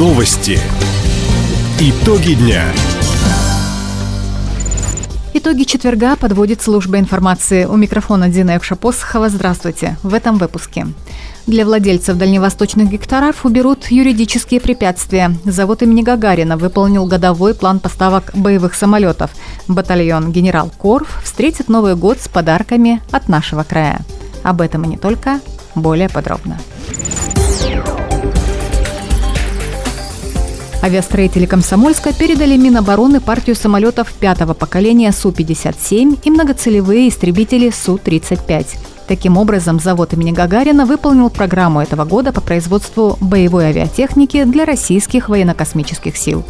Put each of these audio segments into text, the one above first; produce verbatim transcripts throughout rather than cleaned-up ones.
Новости. Итоги дня. Итоги четверга подводит служба информации. У микрофона Дина Иокша-Посохова. Здравствуйте. В этом выпуске. Для владельцев дальневосточных гектаров уберут юридические препятствия. Завод имени Гагарина выполнил годовой план поставок боевых самолетов. Батальон «Генерал Корф» встретит Новый год с подарками от нашего края. Об этом и не только. Более подробно. Авиастроители Комсомольска передали Минобороны партию самолетов пятого поколения Су пятьдесят семь и многоцелевые истребители Су тридцать пять. Таким образом, завод имени Гагарина выполнил программу этого года по производству боевой авиатехники для российских военно-космических сил.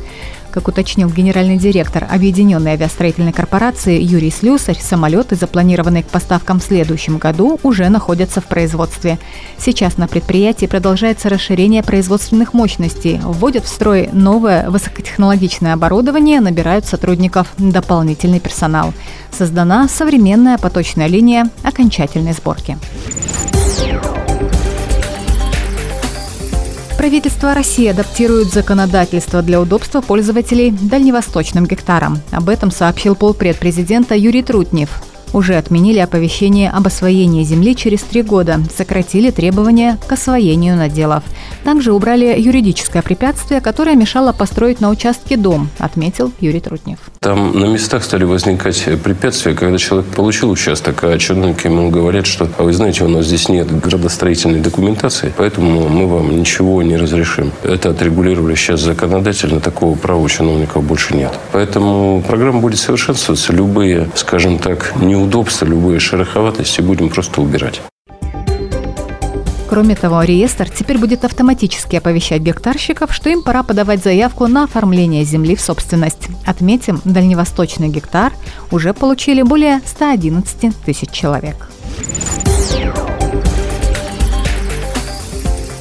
Как уточнил генеральный директор Объединенной авиастроительной корпорации Юрий Слюсарь, самолеты, запланированные к поставкам в следующем году, уже находятся в производстве. Сейчас на предприятии продолжается расширение производственных мощностей, вводят в строй новое высокотехнологичное оборудование, набирают сотрудников дополнительный персонал. Создана современная поточная линия окончательной сборки. Правительство России адаптирует законодательство для удобства пользователей дальневосточным гектаром. Об этом сообщил полпред президента Юрий Трутнев. Уже отменили оповещение об освоении земли через три года, сократили требования к освоению наделов. Также убрали юридическое препятствие, которое мешало построить на участке дом, отметил Юрий Трутнев. Там на местах стали возникать препятствия, когда человек получил участок, а чиновники ему говорят, что, а вы знаете, у нас здесь нет градостроительной документации, поэтому мы вам ничего не разрешим. Это отрегулировали сейчас законодательно, такого права у чиновников больше нет. Поэтому программа будет совершенствоваться, любые, скажем так, неудобства, Неудобства, любые шероховатости будем просто убирать. Кроме того, реестр теперь будет автоматически оповещать гектарщиков, что им пора подавать заявку на оформление земли в собственность. Отметим, дальневосточный гектар уже получили более сто одиннадцать тысяч человек.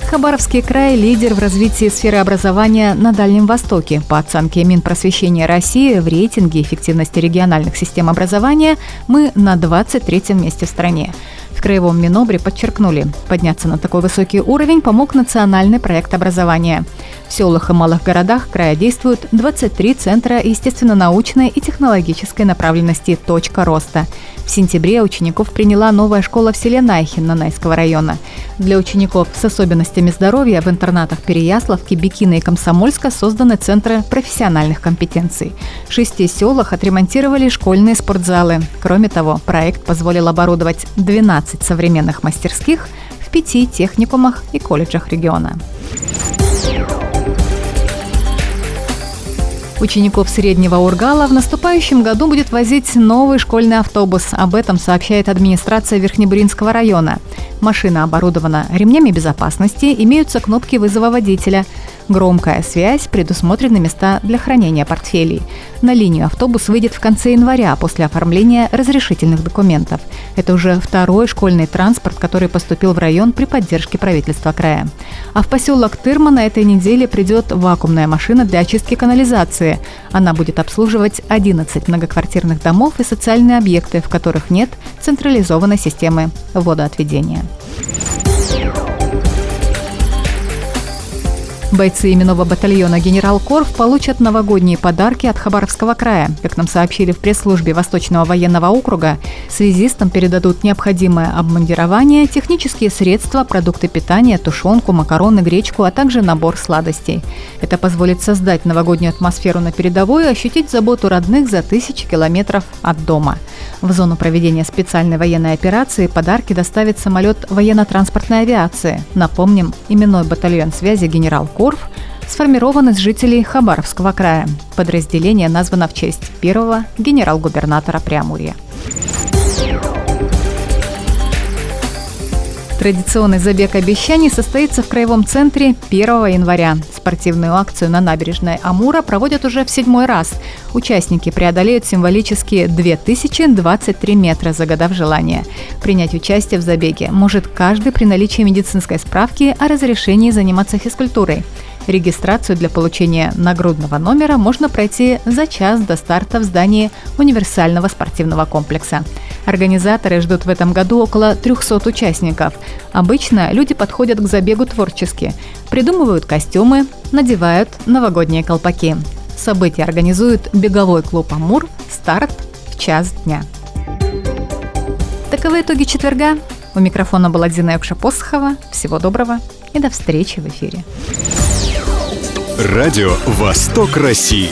Хабаровский край – лидер в развитии сферы образования на Дальнем Востоке. По оценке Минпросвещения России, в рейтинге эффективности региональных систем образования мы на двадцать третьем месте в стране. В Краевом Минобре подчеркнули, подняться на такой высокий уровень помог национальный проект образования. В селах и малых городах края действуют двадцать три центра естественно-научной и технологической направленности «Точка роста». В сентябре учеников приняла новая школа в селе Найхин Нанайского района. Для учеников с особенностями здоровья в интернатах Переяславки, Бикино и Комсомольска созданы центры профессиональных компетенций. В шести селах отремонтировали школьные спортзалы. Кроме того, проект позволил оборудовать двенадцать современных мастерских в пяти техникумах и колледжах региона. Учеников среднего Ургала в наступающем году будет возить новый школьный автобус. Об этом сообщает администрация Верхнебуринского района. Машина оборудована ремнями безопасности, имеются кнопки вызова водителя. Громкая связь, предусмотрены места для хранения портфелей. На линию автобус выйдет в конце января после оформления разрешительных документов. Это уже второй школьный транспорт, который поступил в район при поддержке правительства края. А в поселок Тырма на этой неделе придет вакуумная машина для очистки канализации. Она будет обслуживать одиннадцать многоквартирных домов и социальные объекты, в которых нет централизованной системы водоотведения. Бойцы именного батальона «Генерал Корф» получат новогодние подарки от Хабаровского края. Как нам сообщили в пресс-службе Восточного военного округа, связистам передадут необходимое обмундирование, технические средства, продукты питания, тушенку, макароны, гречку, а также набор сладостей. Это позволит создать новогоднюю атмосферу на передовой и ощутить заботу родных за тысячи километров от дома. В зону проведения специальной военной операции подарки доставит самолет военно-транспортной авиации. Напомним, именной батальон связи «Генерал Корф» Корф сформирован из жителей Хабаровского края. Подразделение названо в честь первого генерал-губернатора Приамурья. Традиционный забег обещаний состоится в Краевом центре первого января. Спортивную акцию на набережной Амура проводят уже в седьмой раз. Участники преодолеют символические две тысячи двадцать три метра, загадав желание. Принять участие в забеге может каждый при наличии медицинской справки о разрешении заниматься физкультурой. Регистрацию для получения нагрудного номера можно пройти за час до старта в здании универсального спортивного комплекса. Организаторы ждут в этом году около трехсот участников. Обычно люди подходят к забегу творчески. Придумывают костюмы, надевают новогодние колпаки. Событие организует беговой клуб «Амур». Старт в час дня. Таковы итоги четверга. У микрофона была Дина Иокша-Посохова. Всего доброго и до встречи в эфире. Радио «Восток России».